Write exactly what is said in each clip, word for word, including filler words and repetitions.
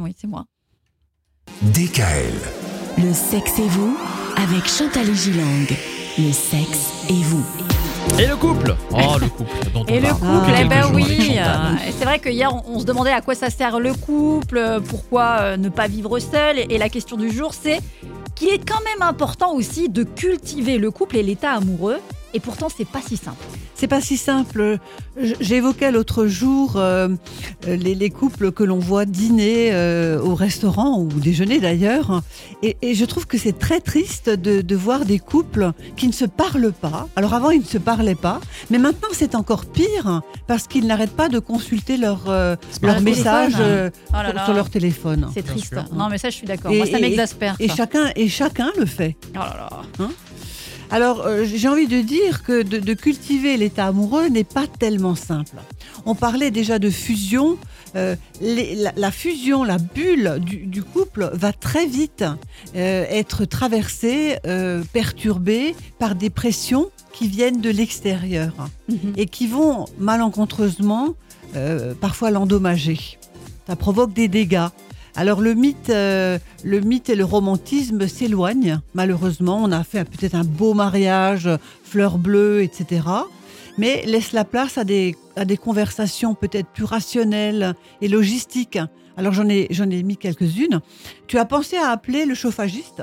Oui, c'est moi. D K L. Le sexe et vous, avec Chantal et Gilang. Le sexe et vous. Et le couple. Oh, le couple dont on Et parle. le couple, ah, eh ben oui. C'est vrai qu'hier, on, on se demandait à quoi ça sert le couple, pourquoi euh, ne pas vivre seul. Et, et la question du jour, c'est qu'il est quand même important aussi de cultiver le couple et l'état amoureux. Et pourtant, c'est pas si simple. C'est pas si simple. J'évoquais l'autre jour euh, les, les couples que l'on voit dîner euh, au restaurant ou déjeuner d'ailleurs. Et, et je trouve que c'est très triste de, de voir des couples qui ne se parlent pas. Alors avant, ils ne se parlaient pas. Mais maintenant, c'est encore pire parce qu'ils n'arrêtent pas de consulter leurs euh, leur messages euh, oh là là. sur leur téléphone. C'est triste. Non, mais ça, je suis d'accord. Et, Moi, ça et, m'exaspère. Et, ça. Et, chacun, et chacun le fait. Oh là là. Hein ? Alors, euh, j'ai envie de dire que de, de cultiver l'état amoureux n'est pas tellement simple. On parlait déjà de fusion. Euh, les, la, la fusion, la bulle du, du couple va très vite euh, être traversée, euh, perturbée par des pressions qui viennent de l'extérieur mmh. et qui vont malencontreusement euh, parfois l'endommager. Ça provoque des dégâts. Alors le mythe, euh, le mythe et le romantisme s'éloignent. Malheureusement, on a fait peut-être un beau mariage, fleurs bleues, et cetera. Mais laisse la place à des, à des conversations peut-être plus rationnelles et logistiques. Alors j'en ai, j'en ai mis quelques-unes. Tu as pensé à appeler le chauffagiste ?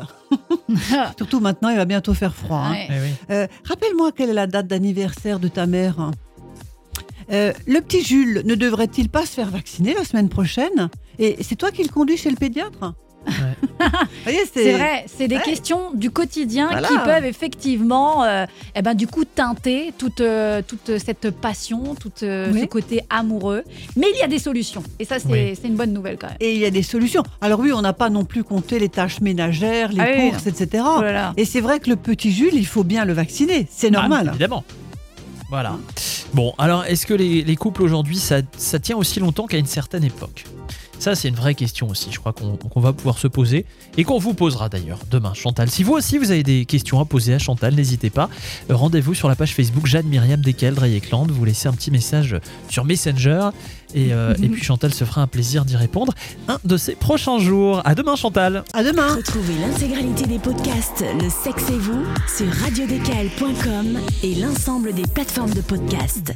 Surtout maintenant, il va bientôt faire froid. Hein. Ouais. Euh, rappelle-moi quelle est la date d'anniversaire de ta mère ? Euh, le petit Jules ne devrait-il pas se faire vacciner la semaine prochaine ? Et c'est toi qui le conduis chez le pédiatre ? Ouais. Vous voyez, c'est... c'est vrai, c'est des ouais. questions du quotidien voilà. qui peuvent effectivement, euh, eh ben, du coup, teinter toute, euh, toute cette passion, tout euh, oui. ce côté amoureux. Mais il y a des solutions. Et ça, c'est, oui. c'est une bonne nouvelle quand même. Et il y a des solutions. Alors oui, on n'a pas non plus compté les tâches ménagères, les ah, courses, oui. et cetera. Oh là là. Et c'est vrai que le petit Jules, il faut bien le vacciner. C'est normal. Bah, évidemment. Voilà. Bon, alors, est-ce que les, les couples aujourd'hui, ça, ça tient aussi longtemps qu'à une certaine époque ? Ça, c'est une vraie question aussi, je crois qu'on, qu'on va pouvoir se poser et qu'on vous posera d'ailleurs demain, Chantal. Si vous aussi, vous avez des questions à poser à Chantal, n'hésitez pas. Rendez-vous sur la page Facebook Jeanne Myriam Decal, Drayecland. Vous laissez un petit message sur Messenger et, euh, mm-hmm. et puis Chantal se fera un plaisir d'y répondre un de ces prochains jours. À demain, Chantal. À demain. Retrouvez l'intégralité des podcasts Le Sexe et Vous sur radio d k l point com et l'ensemble des plateformes de podcasts.